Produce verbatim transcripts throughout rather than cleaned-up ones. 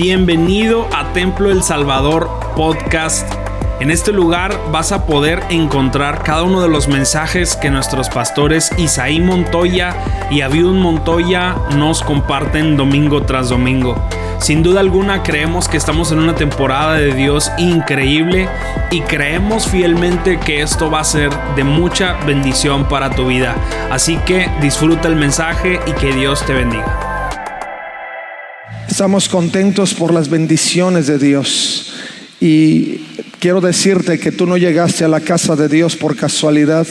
Bienvenido a Templo El Salvador Podcast. En este lugar vas a poder encontrar cada uno de los mensajes que nuestros pastores Isaí Montoya y Abiud Montoya nos comparten domingo tras domingo. Sin duda alguna creemos que estamos en una temporada de Dios increíble y creemos fielmente que esto va a ser de mucha bendición para tu vida. Así que disfruta el mensaje y que Dios te bendiga. Estamos contentos por las bendiciones de Dios y quiero decirte que tú no llegaste a la casa de Dios por casualidad.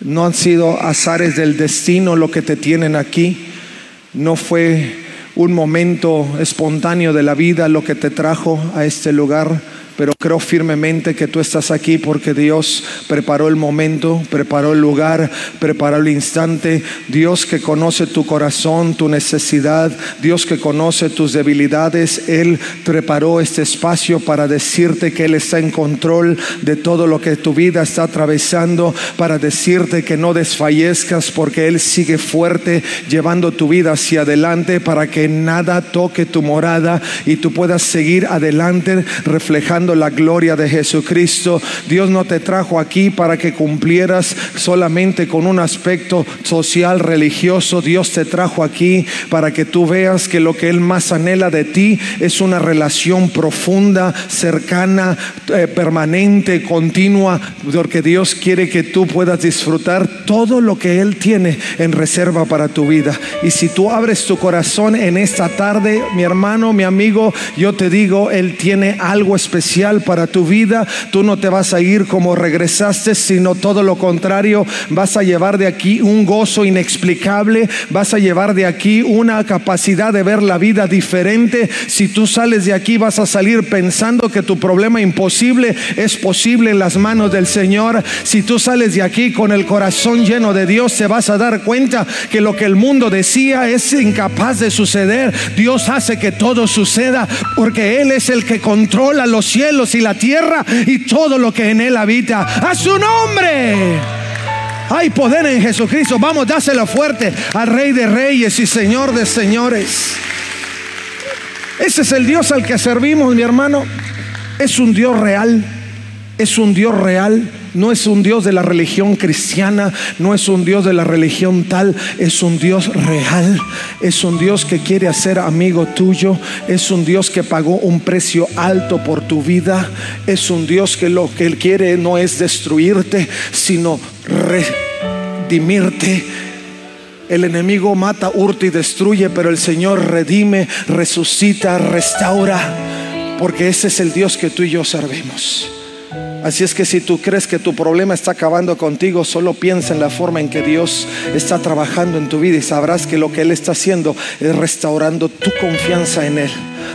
No han sido azares del destino lo que te tienen aquí. No fue un momento espontáneo de la vida lo que te trajo a este lugar, pero creo firmemente que tú estás aquí porque Dios preparó el momento, preparó el lugar, preparó el instante. Dios que conoce tu corazón, tu necesidad, Dios que conoce tus debilidades, Él preparó este espacio para decirte que Él está en control de todo lo que tu vida está atravesando, para decirte que no desfallezcas porque Él sigue fuerte llevando tu vida hacia adelante para que nada toque tu morada y tú puedas seguir adelante reflejando la gloria de Jesucristo. Dios no te trajo aquí para que cumplieras solamente con un aspecto social, religioso. Dios te trajo aquí para que tú veas que lo que Él más anhela de ti es una relación profunda, cercana, eh, permanente, continua, porque Dios quiere que tú puedas disfrutar todo lo que Él tiene en reserva para tu vida. Y si tú abres tu corazón en esta tarde, mi hermano, mi amigo, yo te digo, Él tiene algo especial para tu vida. Tú no te vas a ir como regresaste, sino todo lo contrario, vas a llevar de aquí un gozo inexplicable, vas a llevar de aquí una capacidad de ver la vida diferente. Si tú sales de aquí, vas a salir pensando que tu problema imposible es posible en las manos del Señor. Si tú sales de aquí con el corazón lleno de Dios, te vas a dar cuenta que lo que el mundo decía es incapaz de suceder. Dios hace que todo suceda porque Él es el que controla los cielos y la tierra y todo lo que en Él habita. ¡A su nombre! Hay poder en Jesucristo. Vamos, dáselo fuerte al Rey de Reyes y Señor de Señores. Ese es el Dios al que servimos, mi hermano. Es un Dios real. Es un Dios real. No es un Dios de la religión cristiana, no es un Dios de la religión tal, es un Dios real, es un Dios que quiere hacer amigo tuyo, es un Dios que pagó un precio alto por tu vida, es un Dios que lo que Él quiere no es destruirte, sino redimirte. El enemigo mata, hurta y destruye, pero el Señor redime, resucita, restaura, porque ese es el Dios que tú y yo servimos. Así es que si tú crees que tu problema está acabando contigo, solo piensa en la forma en que Dios está trabajando en tu vida y sabrás que lo que Él está haciendo es restaurando tu confianza en Él,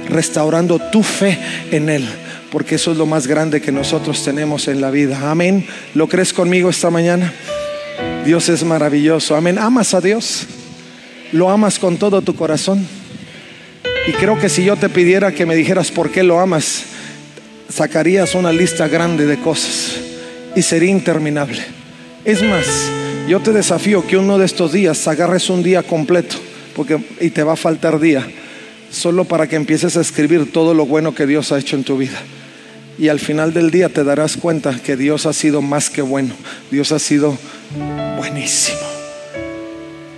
restaurando tu fe en Él, porque eso es lo más grande que nosotros tenemos en la vida. Amén. ¿Lo crees conmigo esta mañana? Dios es maravilloso. Amén. ¿Amas a Dios? ¿Lo amas con todo tu corazón? Y creo que si yo te pidiera que me dijeras por qué lo amas, sacarías una lista grande de cosas y sería interminable. Es más, yo te desafío que uno de estos días agarres un día completo, porque y te va a faltar día, solo para que empieces a escribir todo lo bueno que Dios ha hecho en tu vida. Y al final del día te darás cuenta que Dios ha sido más que bueno. Dios ha sido buenísimo.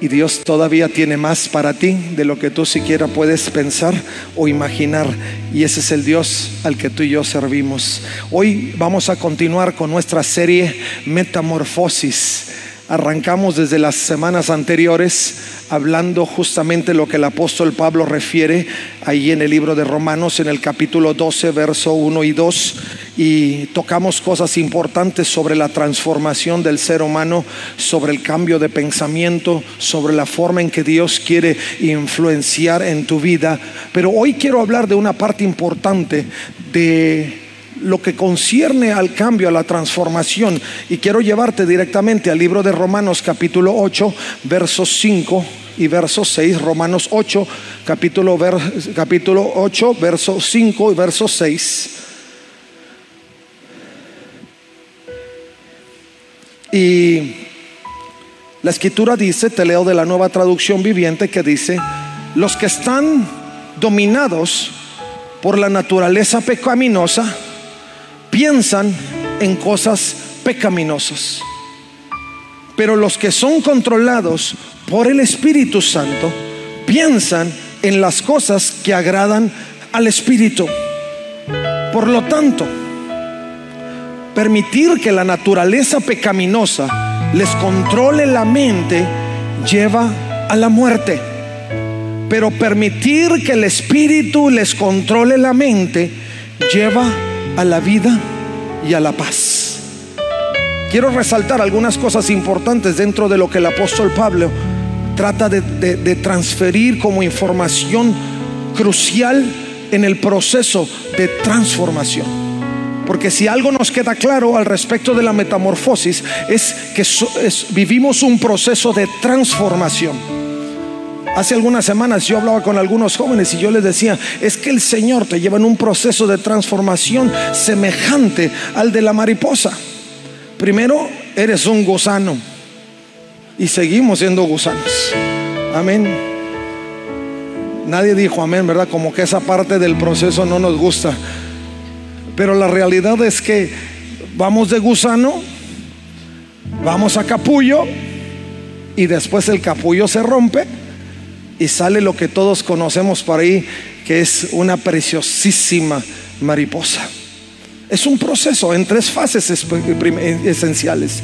Y Dios todavía tiene más para ti de lo que tú siquiera puedes pensar o imaginar. Y ese es el Dios al que tú y yo servimos. Hoy vamos a continuar con nuestra serie Metamorfosis. Arrancamos desde las semanas anteriores hablando justamente lo que el apóstol Pablo refiere ahí en el libro de Romanos en el capítulo doce, verso uno y dos, y tocamos cosas importantes sobre la transformación del ser humano, sobre el cambio de pensamiento, sobre la forma en que Dios quiere influenciar en tu vida. Pero hoy quiero hablar de una parte importante de lo que concierne al cambio, a la transformación, y quiero llevarte directamente al libro de Romanos capítulo ocho, versos cinco y verso seis. Romanos ocho, capítulo, ver, capítulo ocho, versos cinco y verso seis. Y la escritura dice, te leo de la Nueva Traducción Viviente, que dice: los que están dominados por la naturaleza pecaminosa, piensan en cosas pecaminosas. Pero los que son controlados por el Espíritu Santo piensan en las cosas que agradan al Espíritu. Por lo tanto, permitir que la naturaleza pecaminosa les controle la mente lleva a la muerte. Pero permitir que el Espíritu les controle la mente lleva a la vida y a la paz. Quiero resaltar algunas cosas importantes dentro de lo que el apóstol Pablo trata de, de, de transferir como información crucial en el proceso de transformación. Porque si algo nos queda claro al respecto de la metamorfosis es que so, es, vivimos un proceso de transformación. Hace algunas semanas yo hablaba con algunos jóvenes y yo les decía, es que el Señor te lleva en un proceso de transformación semejante al de la mariposa. Primero eres un gusano y seguimos siendo gusanos. Amén. Nadie dijo amén, ¿verdad? Como que esa parte del proceso no nos gusta. Pero la realidad es que vamos de gusano, vamos a capullo, y después el capullo se rompe y sale lo que todos conocemos por ahí, que es una preciosísima mariposa. Es un proceso en tres fases esenciales.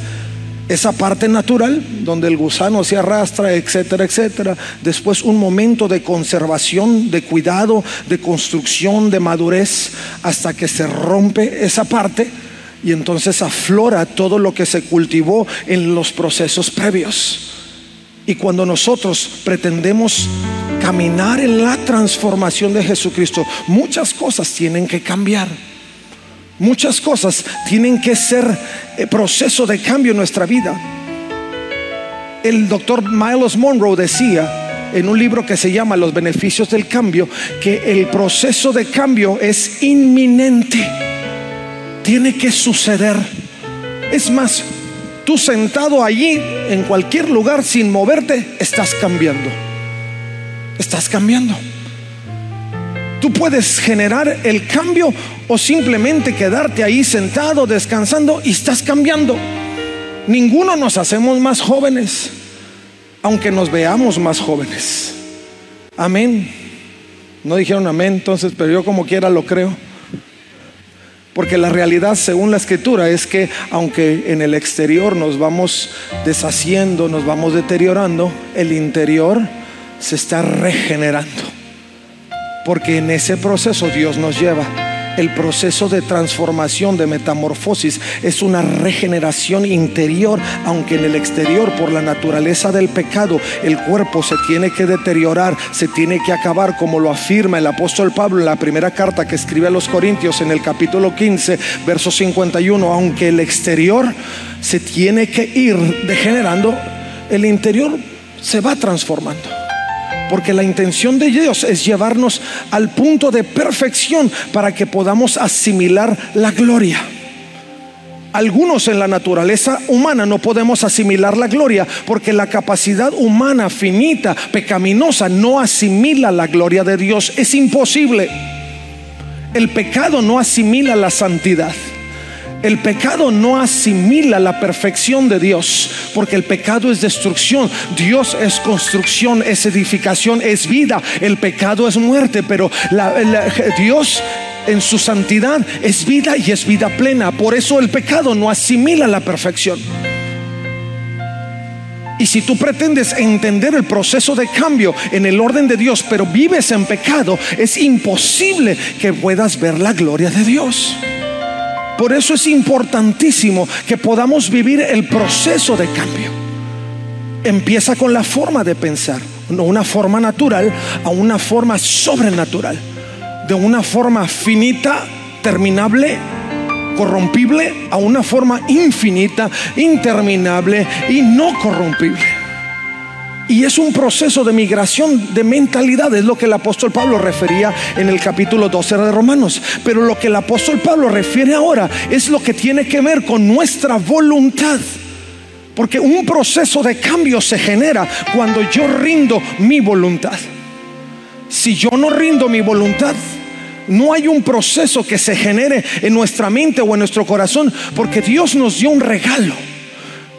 Esa parte natural, donde el gusano se arrastra, etcétera, etcétera. Después un momento de conservación, de cuidado, de construcción, de madurez, hasta que se rompe esa parte y entonces aflora todo lo que se cultivó en los procesos previos. Y cuando nosotros pretendemos caminar en la transformación de Jesucristo, muchas cosas tienen que cambiar. Muchas cosas tienen que ser proceso de cambio en nuestra vida. El doctor Myles Monroe decía en un libro que se llama Los beneficios del cambio, que el proceso de cambio es inminente. Tiene que suceder. Es más, tú sentado allí en cualquier lugar sin moverte, estás cambiando. Estás cambiando. Tú puedes generar el cambio o simplemente quedarte ahí sentado, descansando, y estás cambiando. Ninguno nos hacemos más jóvenes, aunque nos veamos más jóvenes. Amén. No dijeron amén, entonces, pero yo como quiera lo creo. Porque la realidad, según la Escritura, es que aunque en el exterior nos vamos deshaciendo, nos vamos deteriorando, el interior se está regenerando. Porque en ese proceso Dios nos lleva. El proceso de transformación, de metamorfosis, es una regeneración interior, aunque en el exterior, por la naturaleza del pecado, el cuerpo se tiene que deteriorar, se tiene que acabar, como lo afirma el apóstol Pablo en la primera carta que escribe a los Corintios, en el capítulo quince, verso cincuenta y uno. Aunque el exterior se tiene que ir degenerando, el interior se va transformando. Porque la intención de Dios es llevarnos al punto de perfección para que podamos asimilar la gloria. Algunos en la naturaleza humana no podemos asimilar la gloria porque la capacidad humana finita, pecaminosa, no asimila la gloria de Dios. Es imposible. El pecado no asimila la santidad. El pecado no asimila la perfección de Dios, porque el pecado es destrucción. Dios es construcción, es edificación, es vida. El pecado es muerte, pero la, la, Dios en su santidad es vida y es vida plena. Por eso el pecado no asimila la perfección. Y si tú pretendes entender el proceso de cambio en el orden de Dios, pero vives en pecado, es imposible que puedas ver la gloria de Dios. Por eso es importantísimo que podamos vivir el proceso de cambio. Empieza con la forma de pensar, no una forma natural, a una forma sobrenatural, de una forma finita, terminable, corrompible, a una forma infinita, interminable y no corrompible. Y es un proceso de migración de mentalidad, es lo que el apóstol Pablo refería en el capítulo doce de Romanos. Pero lo que el apóstol Pablo refiere ahora es lo que tiene que ver con nuestra voluntad. Porque un proceso de cambio se genera cuando yo rindo mi voluntad. Si yo no rindo mi voluntad, no hay un proceso que se genere en nuestra mente o en nuestro corazón, porque Dios nos dio un regalo,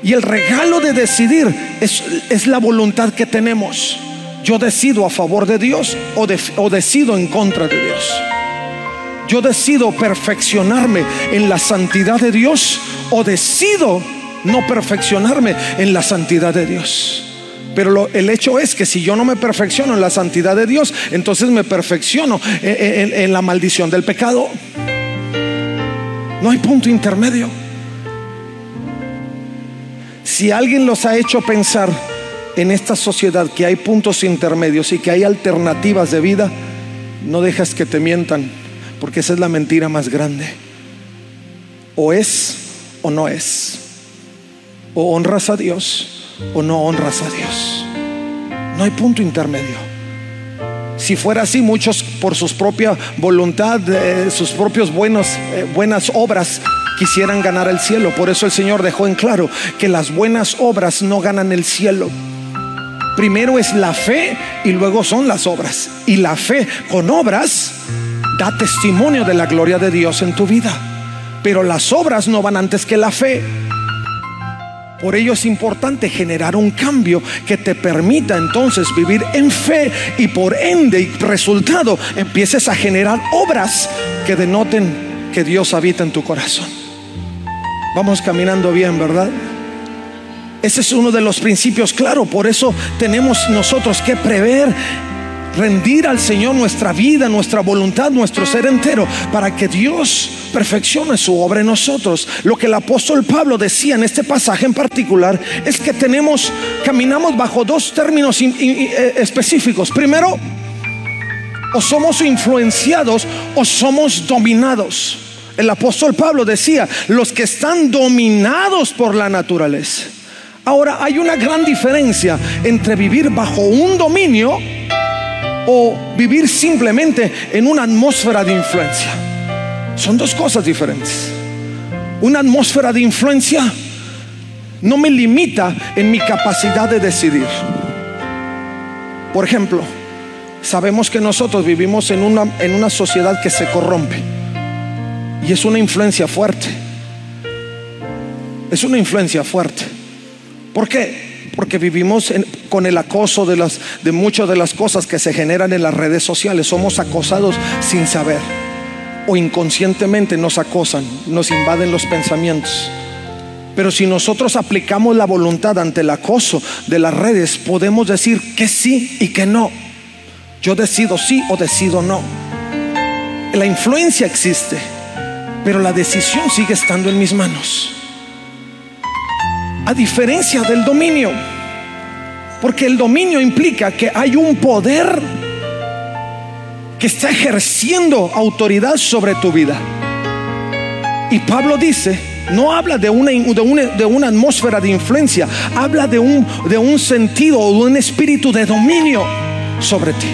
y el regalo de decidir es, es la voluntad que tenemos. Yo decido a favor de Dios o, de, o decido en contra de Dios. Yo decido perfeccionarme en la santidad de Dios o decido no perfeccionarme en la santidad de Dios. Pero lo, el hecho es que si yo no me perfecciono en la santidad de Dios, entonces me perfecciono en, en, en la maldición del pecado. No hay punto intermedio. Si alguien los ha hecho pensar en esta sociedad que hay puntos intermedios y que hay alternativas de vida, no dejes que te mientan, porque esa es la mentira más grande. O es o no es. O honras a Dios o no honras a Dios. No hay punto intermedio. Si fuera así, muchos por sus propia voluntad, eh, sus propios buenos, eh, buenas obras quisieran ganar el cielo. Por eso el Señor dejó en claro que las buenas obras no ganan el cielo. Primero es la fe y luego son las obras. Y la fe con obras da testimonio de la gloria de Dios en tu vida. Pero las obras no van antes que la fe. Por ello es importante generar un cambio que te permita entonces vivir en fe, y por ende y resultado empieces a generar obras que denoten que Dios habita en tu corazón. Vamos caminando bien, ¿verdad? Ese es uno de los principios, claro. Por eso tenemos nosotros que prever, rendir al Señor nuestra vida, nuestra voluntad, nuestro ser entero, para que Dios perfeccione su obra en nosotros. Lo que el apóstol Pablo decía en este pasaje en particular es que tenemos, caminamos bajo dos términos in, in, in, específicos. Primero, o somos influenciados o somos dominados. El apóstol Pablo decía, los que están dominados por la naturaleza. Ahora, hay una gran diferencia entre vivir bajo un dominio o vivir simplemente en una atmósfera de influencia. Son dos cosas diferentes. Una atmósfera de influencia no me limita en mi capacidad de decidir. Por ejemplo, sabemos que nosotros vivimos en una, en una sociedad que se corrompe, y es una influencia fuerte. Es una influencia fuerte. ¿Por qué? Porque vivimos en, con el acoso de, las, de muchas de las cosas que se generan en las redes sociales. Somos acosados sin saber, o inconscientemente nos acosan, nos invaden los pensamientos. Pero si nosotros aplicamos la voluntad ante el acoso de las redes, podemos decir que sí y que no. Yo decido sí o decido no. La influencia existe, pero la decisión sigue estando en mis manos. A diferencia del dominio, porque el dominio implica que hay un poder que está ejerciendo autoridad sobre tu vida. Y Pablo dice, no habla de una, de una, de una atmósfera de influencia, habla de un, de un sentido o de un espíritu de dominio sobre ti.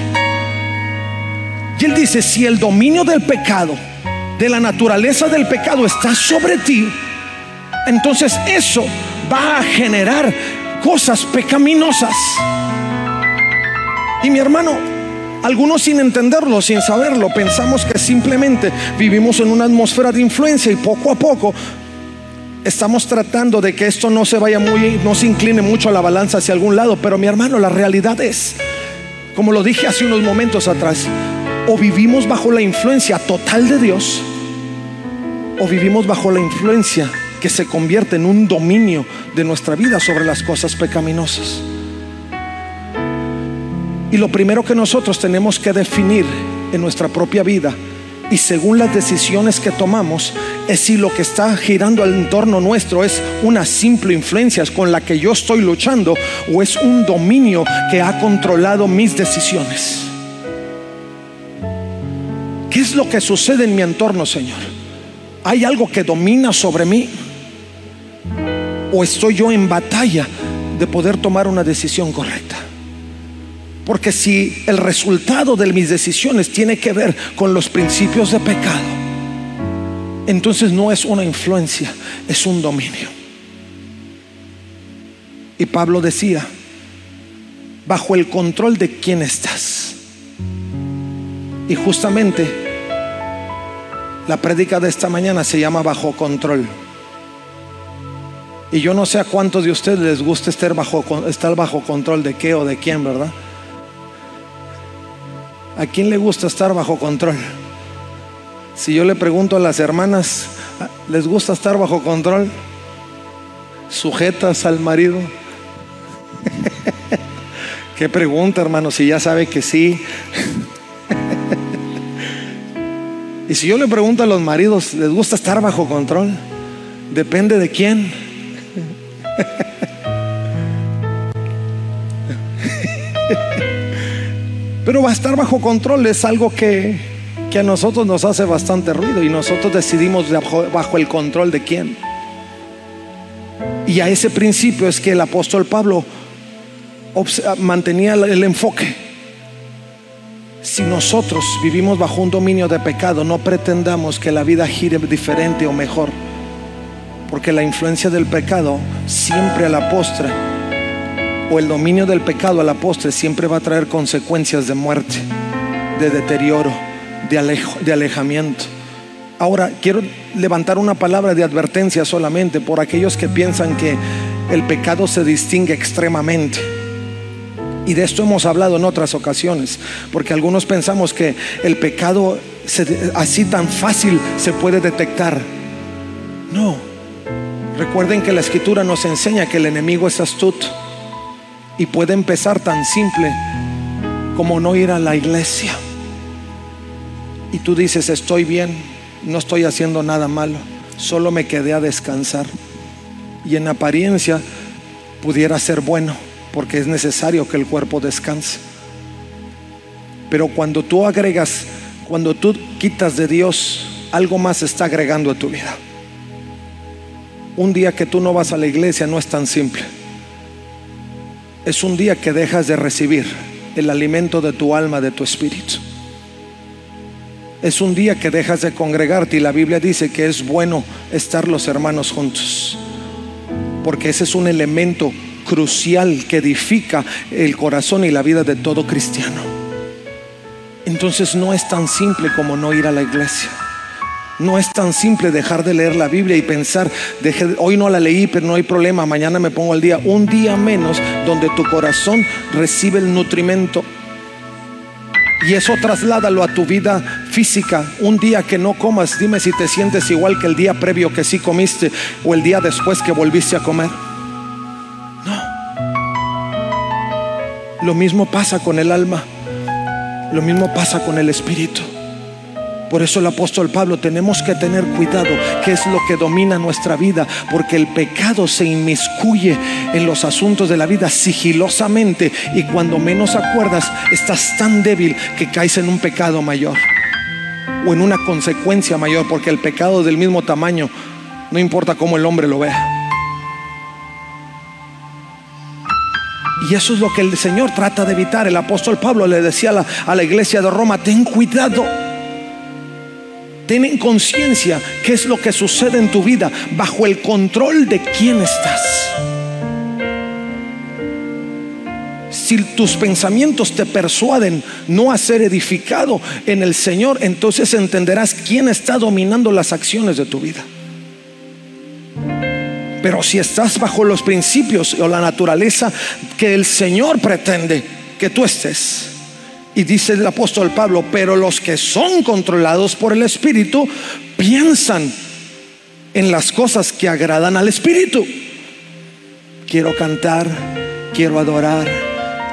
Y él dice, si el dominio del pecado, de la naturaleza del pecado está sobre ti, entonces eso va a generar cosas pecaminosas. Y mi hermano, algunos sin entenderlo, sin saberlo, pensamos que simplemente vivimos en una atmósfera de influencia, y poco a poco estamos tratando de que esto no se vaya muy, no se incline mucho la balanza hacia algún lado. Pero mi hermano, la realidad es, como lo dije hace unos momentos atrás, o vivimos bajo la influencia total de Dios, o vivimos bajo la influencia que se convierte en un dominio de nuestra vida sobre las cosas pecaminosas. Y lo primero que nosotros tenemos que definir en nuestra propia vida, y según las decisiones que tomamos, es si lo que está girando al entorno nuestro es una simple influencia con la que yo estoy luchando, o es un dominio que ha controlado mis decisiones. ¿Qué es lo que sucede en mi entorno, Señor? ¿Hay algo que domina sobre mí? ¿O estoy yo en batalla de poder tomar una decisión correcta? Porque si el resultado de mis decisiones tiene que ver con los principios de pecado, entonces no es una influencia, es un dominio. Y Pablo decía, bajo el control de quién estás. Y justamente La prédica de esta mañana se llama Bajo Control. Y yo no sé a cuántos de ustedes les gusta estar bajo, estar bajo control de qué o de quién, ¿verdad? ¿A quién le gusta estar bajo control? Si yo le pregunto a las hermanas, ¿les gusta estar bajo control? ¿Sujetas al marido? ¿Qué pregunta, hermano? Si ya sabe que sí. Y si yo le pregunto a los maridos, ¿les gusta estar bajo control? Depende de quién. Pero va a estar bajo control es algo que, que a nosotros nos hace bastante ruido, y nosotros decidimos bajo, bajo el control de quién. Y a ese principio es que el apóstol Pablo mantenía el enfoque. Si nosotros vivimos bajo un dominio de pecado, no pretendamos que la vida gire diferente o mejor, porque la influencia del pecado siempre a la postre, o el dominio del pecado a la postre, siempre va a traer consecuencias de muerte, de deterioro, de, alejo, de alejamiento. Ahora quiero levantar una palabra de advertencia solamente por aquellos que piensan que el pecado se distingue extremadamente. Y de esto hemos hablado en otras ocasiones, porque algunos pensamos que el pecado se, así tan fácil se puede detectar. No, recuerden que la escritura nos enseña que el enemigo es astuto y puede empezar tan simple como no ir a la iglesia. Y tú dices, estoy bien, no estoy haciendo nada malo, solo me quedé a descansar. Y en apariencia pudiera ser bueno, porque es necesario que el cuerpo descanse. Pero cuando tú agregas, cuando tú quitas de Dios, algo más está agregando a tu vida. Un día que tú no vas a la iglesia no es tan simple. Es un día que dejas de recibir el alimento de tu alma, de tu espíritu. Es un día que dejas de congregarte, y la Biblia dice que es bueno estar los hermanos juntos, porque ese es un elemento crucial que edifica el corazón y la vida de todo cristiano. Entonces no es tan simple como no ir a la iglesia. No es tan simple dejar de leer la Biblia y pensar, dejé, hoy no la leí, pero no hay problema, mañana me pongo al día. Un día menos donde tu corazón recibe el nutrimento, y eso trasládalo a tu vida física. Un día que no comas, dime si te sientes igual que el día previo que sí comiste, o el día después que volviste a comer. Lo mismo pasa con el alma, lo mismo pasa con el espíritu. Por eso el apóstol Pablo, tenemos que tener cuidado qué es lo que domina nuestra vida, porque el pecado se inmiscuye en los asuntos de la vida sigilosamente, y cuando menos acuerdas estás tan débil que caes en un pecado mayor o en una consecuencia mayor, porque el pecado del mismo tamaño, no importa cómo el hombre lo vea. Y eso es lo que el Señor trata de evitar. El apóstol Pablo le decía a la, a la iglesia de Roma, ten cuidado, ten en conciencia qué es lo que sucede en tu vida, bajo el control de quién estás. Si tus pensamientos te persuaden no a ser edificado en el Señor, entonces entenderás quién está dominando las acciones de tu vida. Pero si estás bajo los principios o la naturaleza que el Señor pretende que tú estés, y dice el apóstol Pablo, pero los que son controlados por el Espíritu piensan en las cosas que agradan al Espíritu. Quiero cantar, quiero adorar,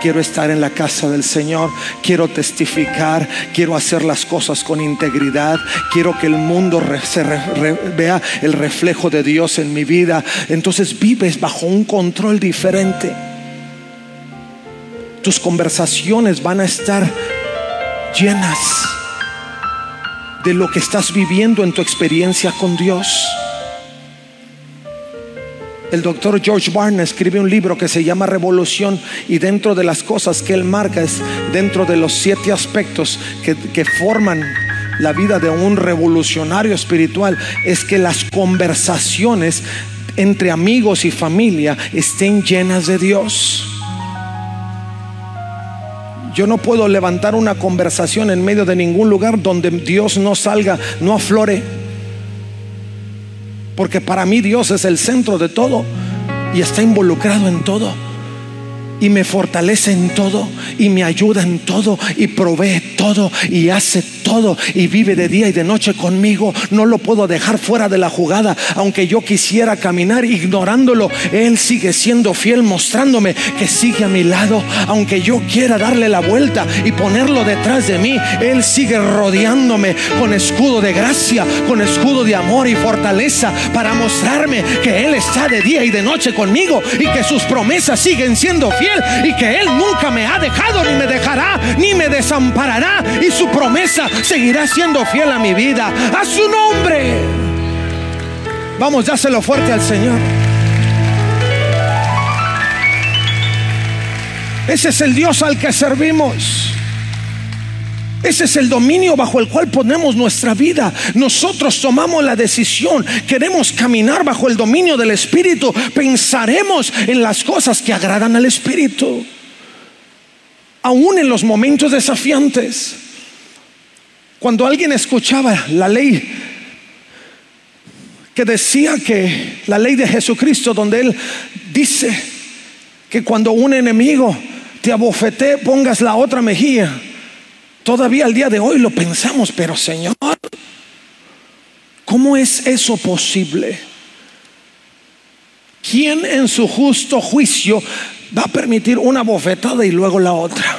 quiero estar en la casa del Señor, quiero testificar, quiero hacer las cosas con integridad, quiero que el mundo re, se re, re, vea el reflejo de Dios en mi vida. Entonces vives bajo un control diferente. Tus conversaciones van a estar llenas de lo que estás viviendo en tu experiencia con Dios. El doctor George Barnes escribe un libro que se llama Revolución, y dentro de las cosas que él marca es dentro de los siete aspectos que, que forman la vida de un revolucionario espiritual, es que las conversaciones entre amigos y familia estén llenas de Dios. Yo no puedo levantar una conversación en medio de ningún lugar donde Dios no salga, no aflore, porque para mí Dios es el centro de todo y está involucrado en todo y me fortalece en todo y me ayuda en todo y provee todo y hace todo y vive de día y de noche conmigo. No lo puedo dejar fuera de la jugada, aunque yo quisiera caminar ignorándolo. Él sigue siendo fiel, mostrándome que sigue a mi lado, aunque yo quiera darle la vuelta y ponerlo detrás de mí. Él sigue rodeándome con escudo de gracia, con escudo de amor y fortaleza, para mostrarme que Él está de día y de noche conmigo y que sus promesas siguen siendo fieles, y que Él nunca me ha dejado, ni me dejará, ni me desamparará, y su promesa seguirá siendo fiel a mi vida. A su nombre, vamos, dáselo fuerte al Señor. Ese es el Dios al que servimos. Ese es el dominio bajo el cual ponemos nuestra vida. Nosotros tomamos la decisión. Queremos caminar bajo el dominio del Espíritu. Pensaremos en las cosas que agradan al Espíritu, aún en los momentos desafiantes. Cuando alguien escuchaba la ley que decía que la ley de Jesucristo, donde Él dice que cuando un enemigo te abofetee, pongas la otra mejilla. Todavía al día de hoy lo pensamos, pero Señor, ¿cómo es eso posible? ¿Quién en su justo juicio va a permitir una bofetada y luego la otra?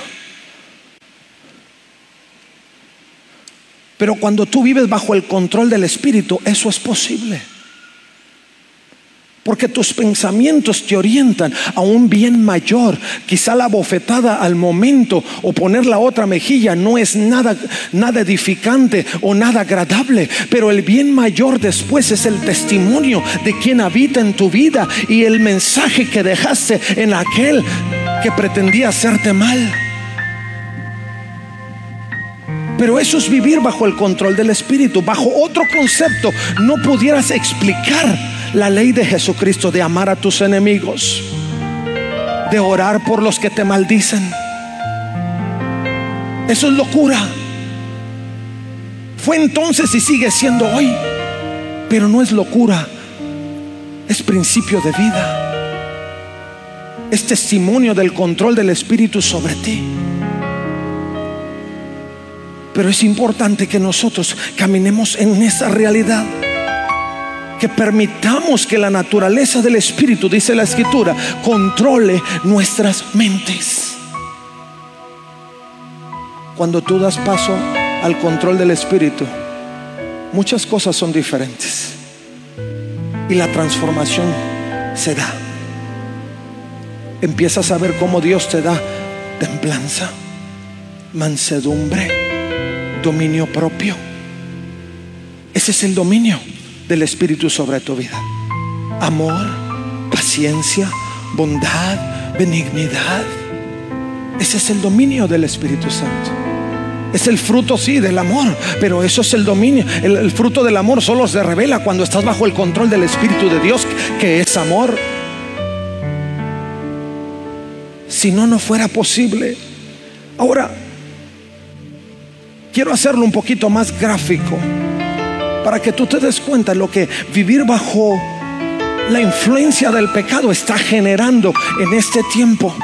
Pero cuando tú vives bajo el control del Espíritu, eso es posible, porque tus pensamientos te orientan a un bien mayor. Quizá la bofetada al momento o poner la otra mejilla no es nada, nada edificante o nada agradable, pero el bien mayor después es el testimonio de quien habita en tu vida y el mensaje que dejaste en aquel que pretendía hacerte mal. Pero eso es vivir bajo el control del Espíritu. Bajo otro concepto no pudieras explicar la ley de Jesucristo, de amar a tus enemigos, de orar por los que te maldicen. Eso es locura. Fue entonces y sigue siendo hoy, pero no es locura, es principio de vida, es testimonio del control del Espíritu sobre ti. Pero es importante que nosotros caminemos en esa realidad, que permitamos que la naturaleza del Espíritu, dice la Escritura, controle nuestras mentes. Cuando tú das paso al control del Espíritu, muchas cosas son diferentes y la transformación se da. Empiezas a ver cómo Dios te da templanza, mansedumbre, dominio propio. Ese es el dominio del Espíritu sobre tu vida. Amor, paciencia, bondad, benignidad. Ese es el dominio del Espíritu Santo. Es el fruto, sí, del amor, pero eso es el dominio. El, el fruto del amor solo se revela cuando estás bajo el control del Espíritu de Dios, que es amor. Si no, no fuera posible. Ahora, quiero hacerlo un poquito más gráfico, para que tú te des cuenta lo que vivir bajo la influencia del pecado está generando en este tiempo.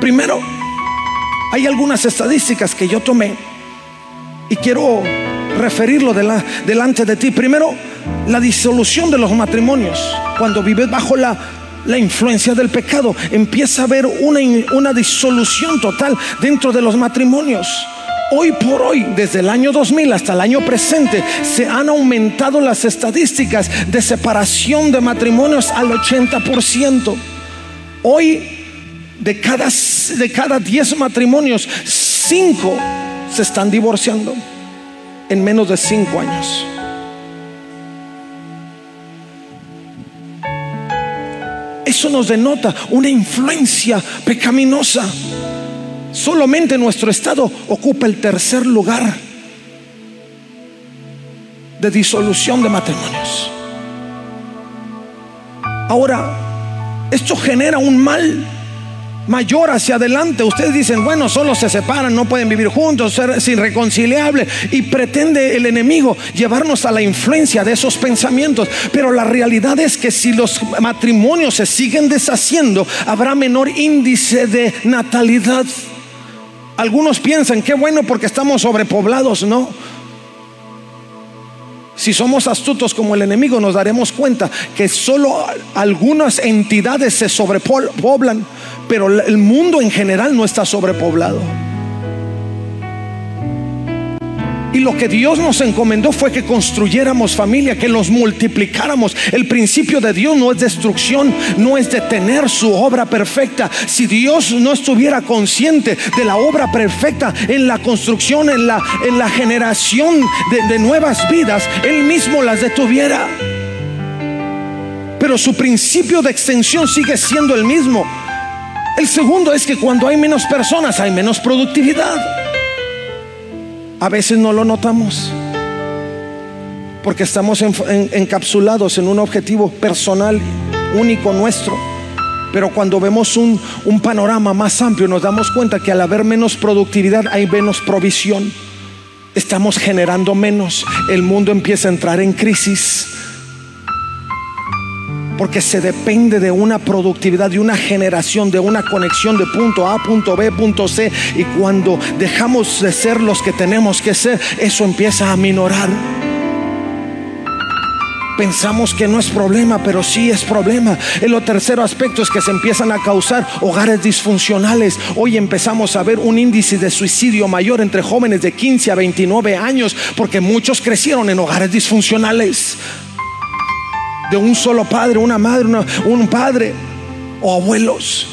Primero, hay algunas estadísticas que yo tomé y quiero referirlo de la, delante de ti. Primero, la disolución de los matrimonios. Cuando vives bajo la, la influencia del pecado, empieza a haber una, una disolución total dentro de los matrimonios. Hoy por hoy, desde el año dos mil hasta el año presente, se han aumentado las estadísticas de separación de matrimonios al ochenta por ciento. Hoy, de cada, de cada diez matrimonios, cinco se están divorciando en menos de cinco años. Eso nos denota una influencia pecaminosa. Solamente nuestro estado ocupa el tercer lugar de disolución de matrimonios. Ahora, esto genera un mal mayor hacia adelante. Ustedes dicen, bueno, solo se separan, no pueden vivir juntos, es irreconciliable, y pretende el enemigo llevarnos a la influencia de esos pensamientos. Pero la realidad es que si los matrimonios se siguen deshaciendo, habrá menor índice de natalidad. Algunos piensan, qué bueno porque estamos sobrepoblados. No. Si somos astutos como el enemigo, nos daremos cuenta que solo algunas entidades se sobrepoblan, pero el mundo en general no está sobrepoblado. Y lo que Dios nos encomendó fue que construyéramos familia, que los multiplicáramos. El principio de Dios no es destrucción, no es detener su obra perfecta. Si Dios no estuviera consciente de la obra perfecta en la construcción, en la, en la generación de, de nuevas vidas, Él mismo las detuviera. Pero su principio de extensión sigue siendo el mismo. El segundo es que cuando hay menos personas, hay menos productividad. A veces no lo notamos porque estamos en, en, encapsulados en un objetivo personal único nuestro. Pero cuando vemos un, un panorama más amplio, nos damos cuenta que al haber menos productividad hay menos provisión. Estamos generando menos. El mundo empieza a entrar en crisis porque se depende de una productividad, de una generación, de una conexión de punto A, punto B, punto C. Y cuando dejamos de ser los que tenemos que ser, eso empieza a minorar. Pensamos que no es problema, pero sí es problema. El tercer aspecto es que se empiezan a causar hogares disfuncionales. Hoy empezamos a ver un índice de suicidio mayor entre jóvenes de quince a veintinueve años, porque muchos crecieron en hogares disfuncionales, de un solo padre, una madre, una, un padre o abuelos.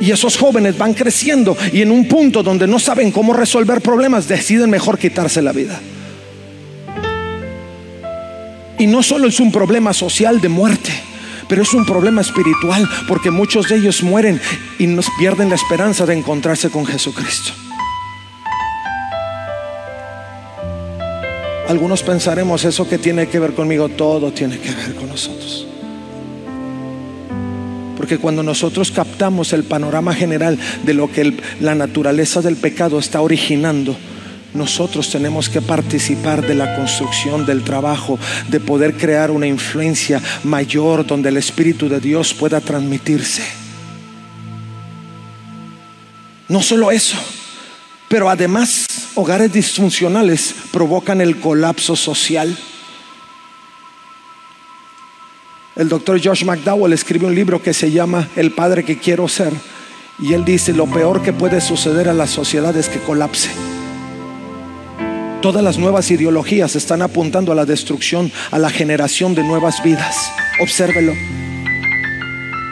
Y esos jóvenes van creciendo y en un punto donde no saben cómo resolver problemas, deciden mejor quitarse la vida. Y no solo es un problema social de muerte, pero es un problema espiritual, porque muchos de ellos mueren y nos pierden la esperanza de encontrarse con Jesucristo. Algunos pensaremos, eso que tiene que ver conmigo, todo tiene que ver con nosotros. Porque cuando nosotros captamos el panorama general de lo que el, la naturaleza del pecado está originando, nosotros tenemos que participar de la construcción, del trabajo, de poder crear una influencia mayor donde el Espíritu de Dios pueda transmitirse. No solo eso, pero además, hogares disfuncionales provocan el colapso social. El doctor Josh McDowell escribe un libro que se llama El padre que quiero ser, y él dice, lo peor que puede suceder a la sociedad es que colapse. Todas las nuevas ideologías están apuntando a la destrucción, a la generación de nuevas vidas. Obsérvelo,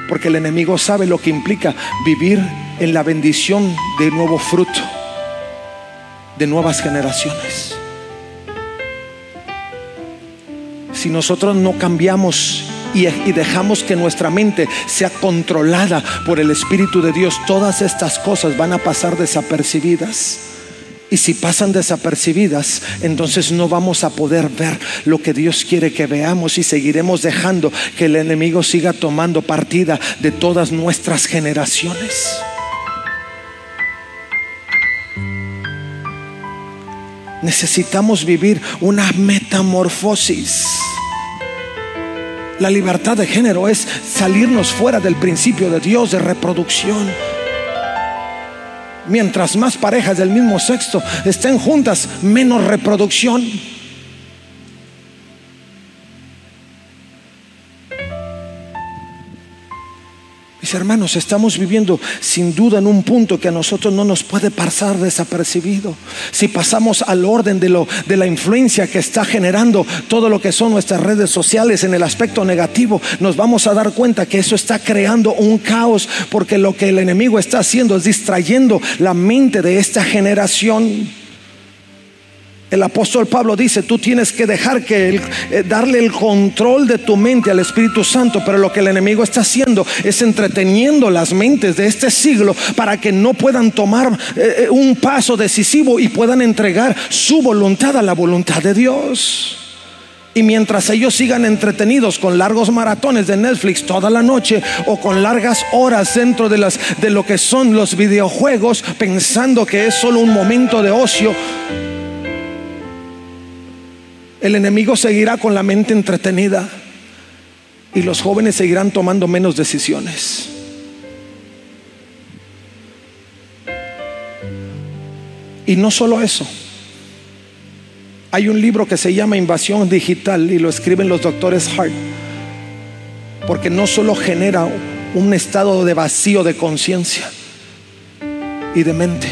porque el enemigo sabe lo que implica vivir en la bendición de nuevo fruto, de nuevas generaciones. Si nosotros no cambiamos y, y dejamos que nuestra mente sea controlada por el Espíritu de Dios, todas estas cosas van a pasar desapercibidas. Y si pasan desapercibidas, entonces no vamos a poder ver lo que Dios quiere que veamos, y seguiremos dejando que el enemigo siga tomando partida de todas nuestras generaciones. Necesitamos vivir una metamorfosis. La libertad de género es salirnos fuera del principio de Dios de reproducción. Mientras más parejas del mismo sexo estén juntas, menos reproducción. Mis hermanos, estamos viviendo sin duda en un punto que a nosotros no nos puede pasar desapercibido. Si pasamos al orden de, lo, de la influencia que está generando todo lo que son nuestras redes sociales en el aspecto negativo, nos vamos a dar cuenta que eso está creando un caos, porque lo que el enemigo está haciendo es distrayendo la mente de esta generación. El apóstol Pablo dice, tú tienes que dejar que el, eh, darle el control de tu mente al Espíritu Santo. Pero lo que el enemigo está haciendo es entreteniendo las mentes de este siglo para que no puedan tomar eh, un paso decisivo y puedan entregar su voluntad a la voluntad de Dios. Y mientras ellos sigan entretenidos con largos maratones de Netflix toda la noche o con largas horas dentro de, las, de lo que son los videojuegos, pensando que es solo un momento de ocio, el enemigo seguirá con la mente entretenida y los jóvenes seguirán tomando menos decisiones. Y no solo eso. Hay un libro que se llama Invasión Digital y lo escriben los doctores Hart, porque no solo genera un estado de vacío de conciencia y de mente,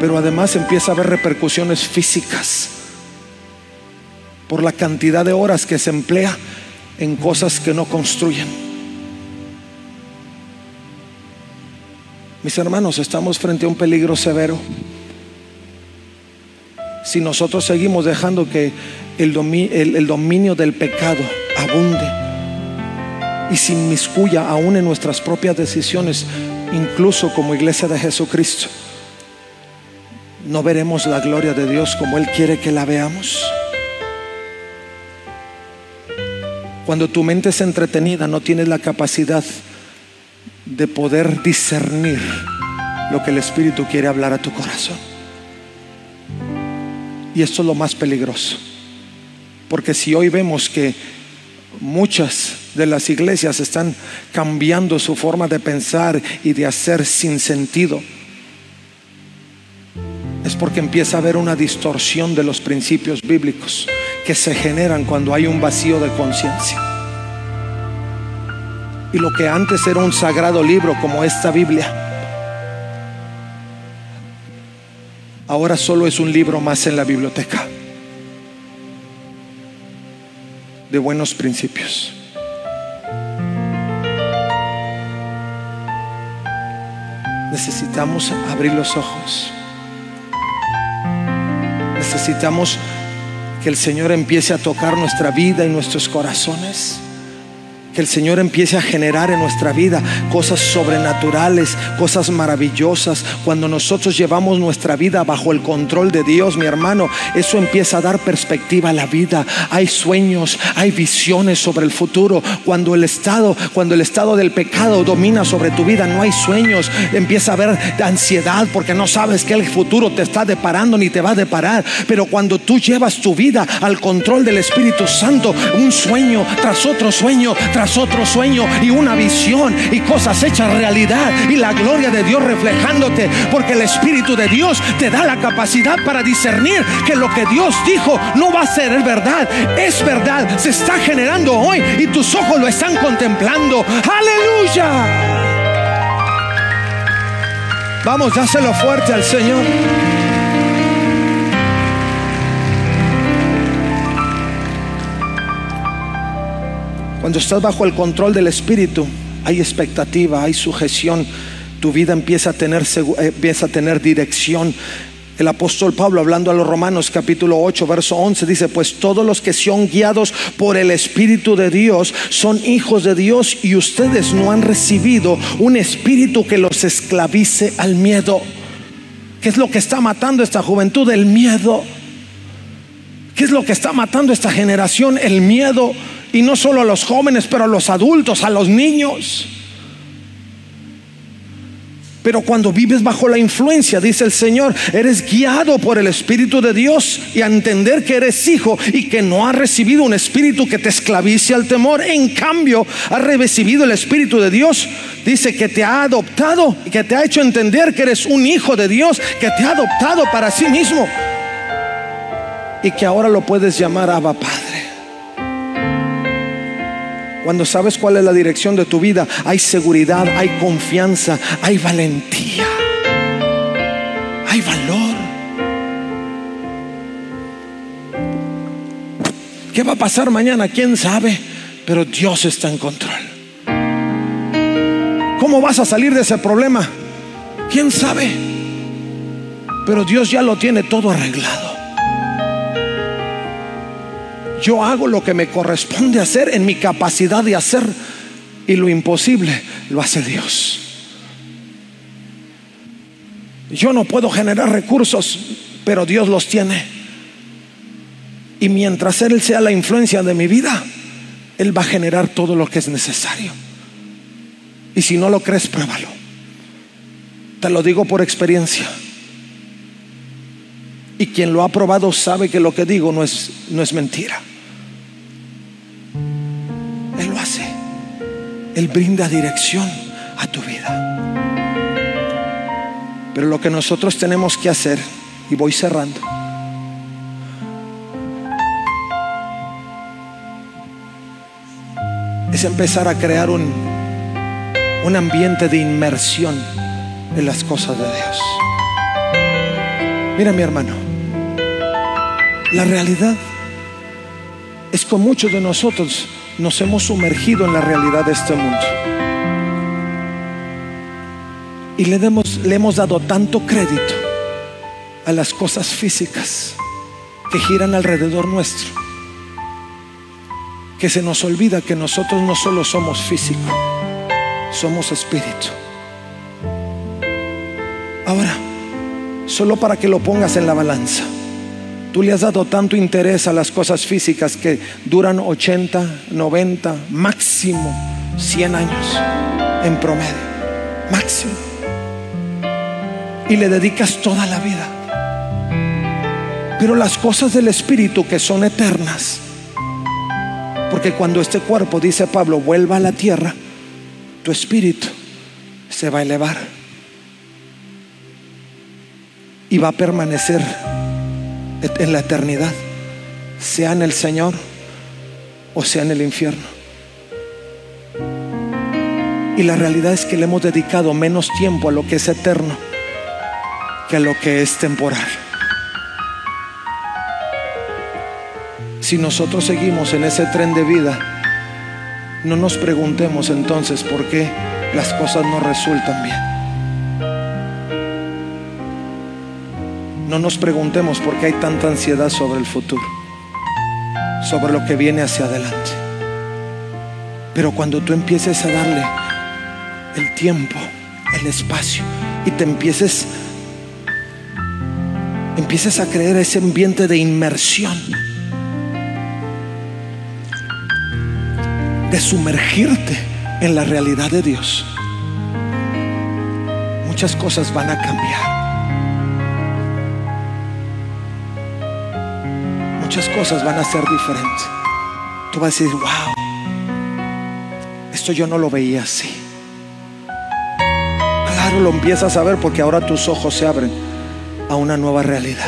pero además empieza a haber repercusiones físicas por la cantidad de horas que se emplea en cosas que no construyen. Mis hermanos, estamos frente a un peligro severo si nosotros seguimos dejando que el dominio, el, el dominio del pecado abunde y se inmiscuya aún en nuestras propias decisiones. Incluso como iglesia de Jesucristo, no veremos la gloria de Dios como Él quiere que la veamos. Cuando tu mente es entretenida, no tienes la capacidad de poder discernir lo que el Espíritu quiere hablar a tu corazón. Y esto es lo más peligroso, porque si hoy vemos que muchas de las iglesias están cambiando su forma de pensar y de hacer sin sentido, es porque empieza a haber una distorsión de los principios bíblicos que se generan cuando hay un vacío de conciencia. Y lo que antes era un sagrado libro como esta Biblia, ahora solo es un libro más en la biblioteca de buenos principios. Necesitamos abrir los ojos. Necesitamos que el Señor empiece a tocar nuestra vida y nuestros corazones. Que el Señor empiece a generar en nuestra vida cosas sobrenaturales, cosas maravillosas. Cuando nosotros llevamos nuestra vida bajo el control de Dios, mi hermano, eso empieza a dar perspectiva a la vida. Hay sueños, hay visiones sobre el futuro. Cuando el estado, cuando el estado del pecado domina sobre tu vida, no hay sueños. Empieza a haber ansiedad porque no sabes qué el futuro te está deparando ni te va a deparar. Pero cuando tú llevas tu vida al control del Espíritu Santo, un sueño tras otro sueño tras otro sueño y una visión y cosas hechas realidad y la gloria de Dios reflejándote, porque el Espíritu de Dios te da la capacidad para discernir que lo que Dios dijo no va a ser verdad, es verdad, se está generando hoy y tus ojos lo están contemplando. ¡Aleluya! Vamos, dáselo fuerte al Señor. Cuando estás bajo el control del Espíritu, hay expectativa, hay sujeción. Tu vida empieza a tener, empieza a tener dirección. El apóstol Pablo, hablando a los Romanos capítulo ocho verso once, dice: pues todos los que son guiados por el Espíritu de Dios son hijos de Dios, y ustedes no han recibido un espíritu que los esclavice al miedo. ¿Qué es lo que está matando esta juventud? El miedo. ¿Qué es lo que está matando esta generación? El miedo. Y no solo a los jóvenes, pero a los adultos, a los niños. Pero cuando vives bajo la influencia, dice el Señor, eres guiado por el Espíritu de Dios, y a entender que eres hijo y que no has recibido un espíritu que te esclavice al temor. En cambio, has recibido el Espíritu de Dios, dice, que te ha adoptado y que te ha hecho entender que eres un hijo de Dios, que te ha adoptado para sí mismo y que ahora lo puedes llamar Abba Padre. Cuando sabes cuál es la dirección de tu vida, hay seguridad, hay confianza, hay valentía, hay valor. ¿Qué va a pasar mañana? ¿Quién sabe? Pero Dios está en control. ¿Cómo vas a salir de ese problema? ¿Quién sabe? Pero Dios ya lo tiene todo arreglado. Yo hago lo que me corresponde hacer en mi capacidad de hacer, y lo imposible lo hace Dios. Yo no puedo generar recursos, pero Dios los tiene. Y mientras Él sea la influencia de mi vida, Él va a generar todo lo que es necesario. Y si no lo crees, pruébalo. Te lo digo por experiencia. Y quien lo ha probado sabe que lo que digo no es, no es mentira. Él lo hace. Él brinda dirección a tu vida. Pero lo que nosotros tenemos que hacer, y voy cerrando, es empezar a crear un, un ambiente de inmersión en las cosas de Dios. Mira, mi hermano, la realidad es que muchos de nosotros nos hemos sumergido en la realidad de este mundo y le, demos, le hemos dado tanto crédito a las cosas físicas que giran alrededor nuestro, que se nos olvida que nosotros no solo somos físico, somos espíritu. Ahora, solo para que lo pongas en la balanza, tú le has dado tanto interés a las cosas físicas que duran ochenta, noventa, máximo cien años en promedio, máximo, y le dedicas toda la vida. Pero las cosas del espíritu, que son eternas, porque cuando este cuerpo, dice Pablo, vuelva a la tierra, tu espíritu se va a elevar y va a permanecer en la eternidad, sea en el Señor o sea en el infierno. Y la realidad es que le hemos dedicado menos tiempo a lo que es eterno que a lo que es temporal. Si nosotros seguimos en ese tren de vida, no nos preguntemos entonces por qué las cosas no resultan bien. No nos preguntemos por qué hay tanta ansiedad sobre el futuro, sobre lo que viene hacia adelante. Pero cuando tú empieces a darle el tiempo, el espacio, y te empieces empieces a creer ese ambiente de inmersión, de sumergirte en la realidad de Dios, muchas cosas van a cambiar. Muchas cosas van a ser diferentes. Tú vas a decir, wow, esto yo no lo veía así. Claro, lo empiezas a ver porque ahora tus ojos se abren a una nueva realidad,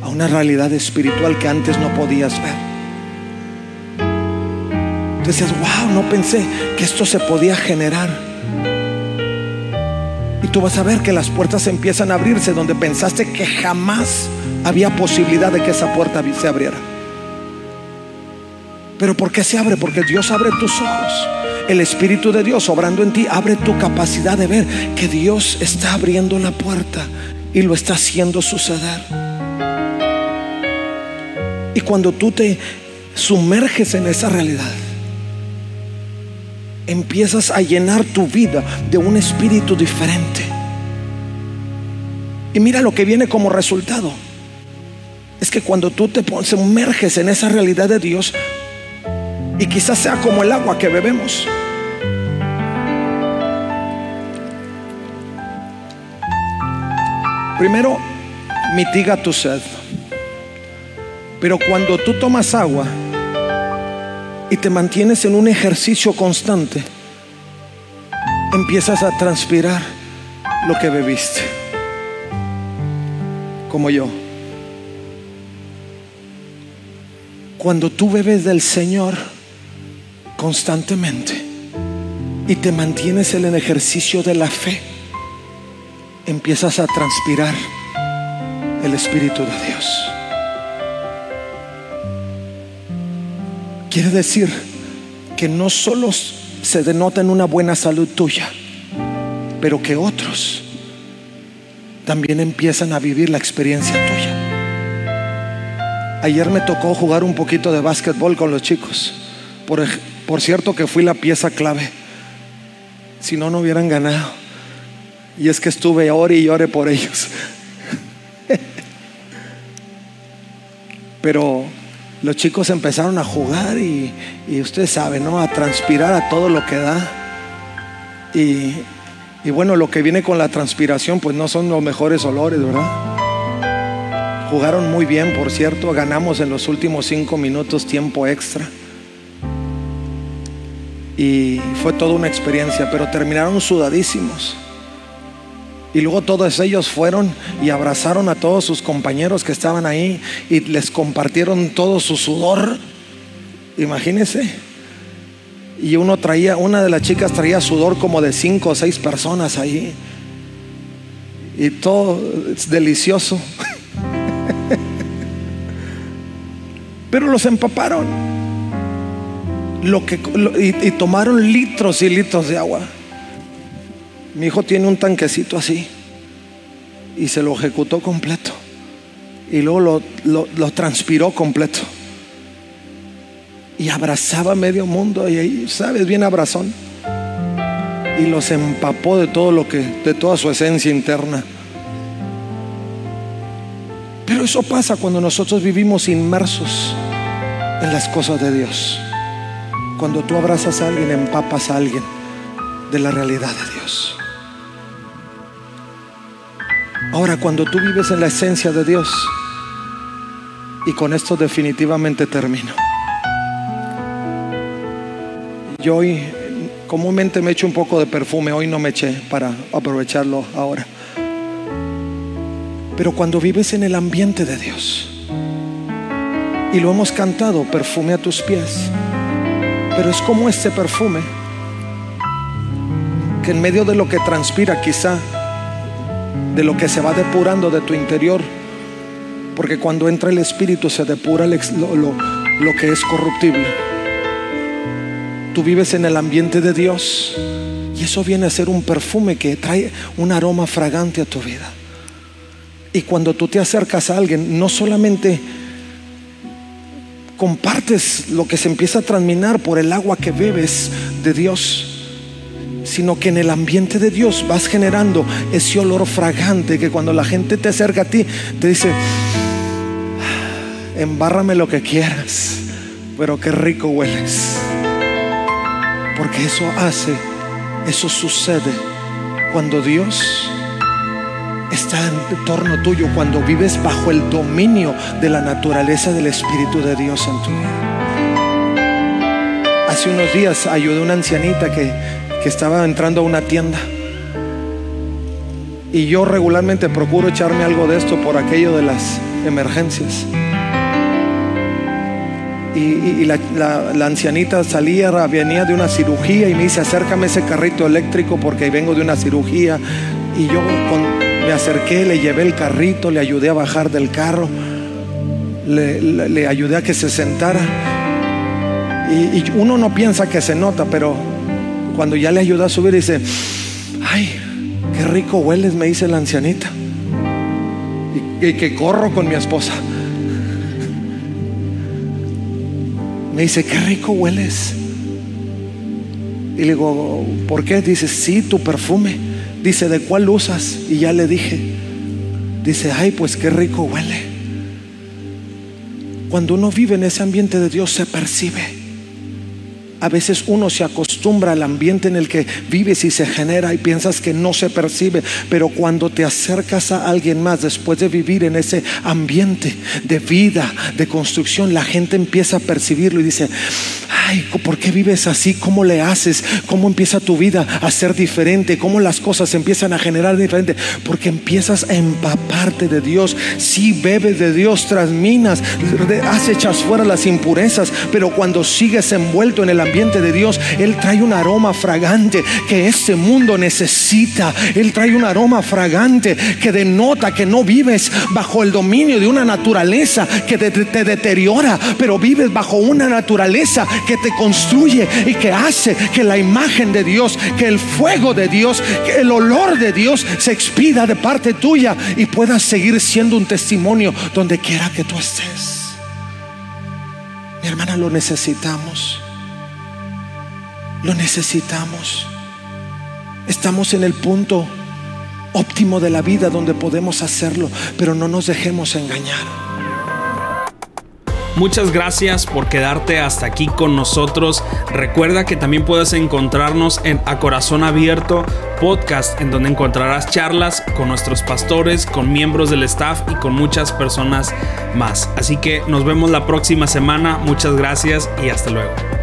a una realidad espiritual que antes no podías ver. Entonces, wow, no pensé que esto se podía generar. Y tú vas a ver que las puertas empiezan a abrirse donde pensaste que jamás había posibilidad de que esa puerta se abriera. Pero ¿por qué se abre? Porque Dios abre tus ojos. El Espíritu de Dios obrando en ti abre tu capacidad de ver que Dios está abriendo la puerta y lo está haciendo suceder. Y cuando tú te sumerges en esa realidad, empiezas a llenar tu vida de un espíritu diferente. Y mira lo que viene como resultado. Es que cuando tú te sumerges en esa realidad de Dios, y quizás sea como el agua que bebemos, primero mitiga tu sed. Pero cuando tú tomas agua y te mantienes en un ejercicio constante, empiezas a transpirar lo que bebiste, como yo. Cuando tú bebes del Señor constantemente y te mantienes en el ejercicio de la fe, empiezas a transpirar el Espíritu de Dios. Quiere decir que no solo se denota en una buena salud tuya, pero que otros también empiezan a vivir la experiencia tuya. Ayer me tocó jugar un poquito de básquetbol con los chicos. Por, por cierto que fui la pieza clave. Si no, no hubieran ganado. Y es que estuve ore y ore por ellos. Pero los chicos empezaron a jugar y, y ustedes saben, ¿no? A transpirar a todo lo que da. Y, y bueno, lo que viene con la transpiración, pues no son los mejores olores, ¿verdad? Jugaron muy bien, por cierto. Ganamos en los últimos cinco minutos tiempo extra. Y fue toda una experiencia, pero terminaron sudadísimos. Y luego todos ellos fueron y abrazaron a todos sus compañeros que estaban ahí y les compartieron todo su sudor. Imagínense. Y uno traía, una de las chicas traía sudor como de cinco o seis personas ahí. Y todo es delicioso. Pero los empaparon. Lo que, lo, y, y tomaron litros y litros de agua. Mi hijo tiene un tanquecito así y se lo ejecutó completo y luego lo, lo, lo transpiró completo y abrazaba medio mundo y ahí, sabes, bien abrazón, y los empapó de todo lo que, de toda su esencia interna. Pero eso pasa cuando nosotros vivimos inmersos en las cosas de Dios. Cuando tú abrazas a alguien, empapas a alguien de la realidad de Dios. Ahora, cuando tú vives en la esencia de Dios, y con esto definitivamente termino, yo hoy comúnmente me echo un poco de perfume, hoy no me eché para aprovecharlo ahora, pero cuando vives en el ambiente de Dios, y lo hemos cantado, perfume a tus pies, pero es como este perfume que en medio de lo que transpira, quizá de lo que se va depurando de tu interior, porque cuando entra el Espíritu se depura el ex, lo, lo, lo que es corruptible. Tú vives en el ambiente de Dios y eso viene a ser un perfume que trae un aroma fragante a tu vida. Y cuando tú te acercas a alguien, no solamente compartes lo que se empieza a transminar por el agua que bebes de Dios, sino que en el ambiente de Dios vas generando ese olor fragante que cuando la gente te acerca a ti te dice: embárrame lo que quieras, pero qué rico hueles. Porque eso hace, eso sucede cuando Dios está en torno tuyo, cuando vives bajo el dominio de la naturaleza del Espíritu de Dios en tu vida. Hace unos días ayudé a una ancianita que que estaba entrando a una tienda, y yo regularmente procuro echarme algo de esto por aquello de las emergencias. Y, y, y la, la, la ancianita salía, venía de una cirugía, y me dice: acércame ese carrito eléctrico porque vengo de una cirugía. Y yo con, me acerqué, le llevé el carrito, le ayudé a bajar del carro, le, le, le ayudé a que se sentara, y, y uno no piensa que se nota, pero cuando ya le ayudó a subir, dice: ay, qué rico hueles, me dice la ancianita. Y, y que corro con mi esposa. Me dice: qué rico hueles. Y le digo: ¿por qué? Dice: sí, tu perfume. Dice: ¿de cuál usas? Y ya le dije. Dice: ay, pues qué rico huele. Cuando uno vive en ese ambiente de Dios, se percibe. A veces uno se acostumbra al ambiente en el que vives y se genera, y piensas que no se percibe, pero cuando te acercas a alguien más después de vivir en ese ambiente de vida, de construcción, la gente empieza a percibirlo y dice: ay, ¿por qué vives así? ¿Cómo le haces? ¿Cómo empieza tu vida a ser diferente? ¿Cómo las cosas se empiezan a generar diferente? Porque empiezas a empaparte de Dios. Si sí, bebes de Dios, transminas, echas fuera las impurezas, pero cuando sigues envuelto en el ambiente de Dios, Él trae un aroma fragante que este mundo necesita. Él trae un aroma fragante que denota que no vives bajo el dominio de una naturaleza que te, te, te deteriora, pero vives bajo una naturaleza que te construye y que hace que la imagen de Dios, que el fuego de Dios, que el olor de Dios se expida de parte tuya y puedas seguir siendo un testimonio donde quiera que tú estés. Mi hermana, lo necesitamos. Lo necesitamos. Estamos en el punto óptimo de la vida donde podemos hacerlo, pero no nos dejemos engañar. Muchas gracias por quedarte hasta aquí con nosotros. Recuerda que también puedes encontrarnos en A Corazón Abierto Podcast, en donde encontrarás charlas con nuestros pastores, con miembros del staff y con muchas personas más. Así que nos vemos la próxima semana. Muchas gracias y hasta luego.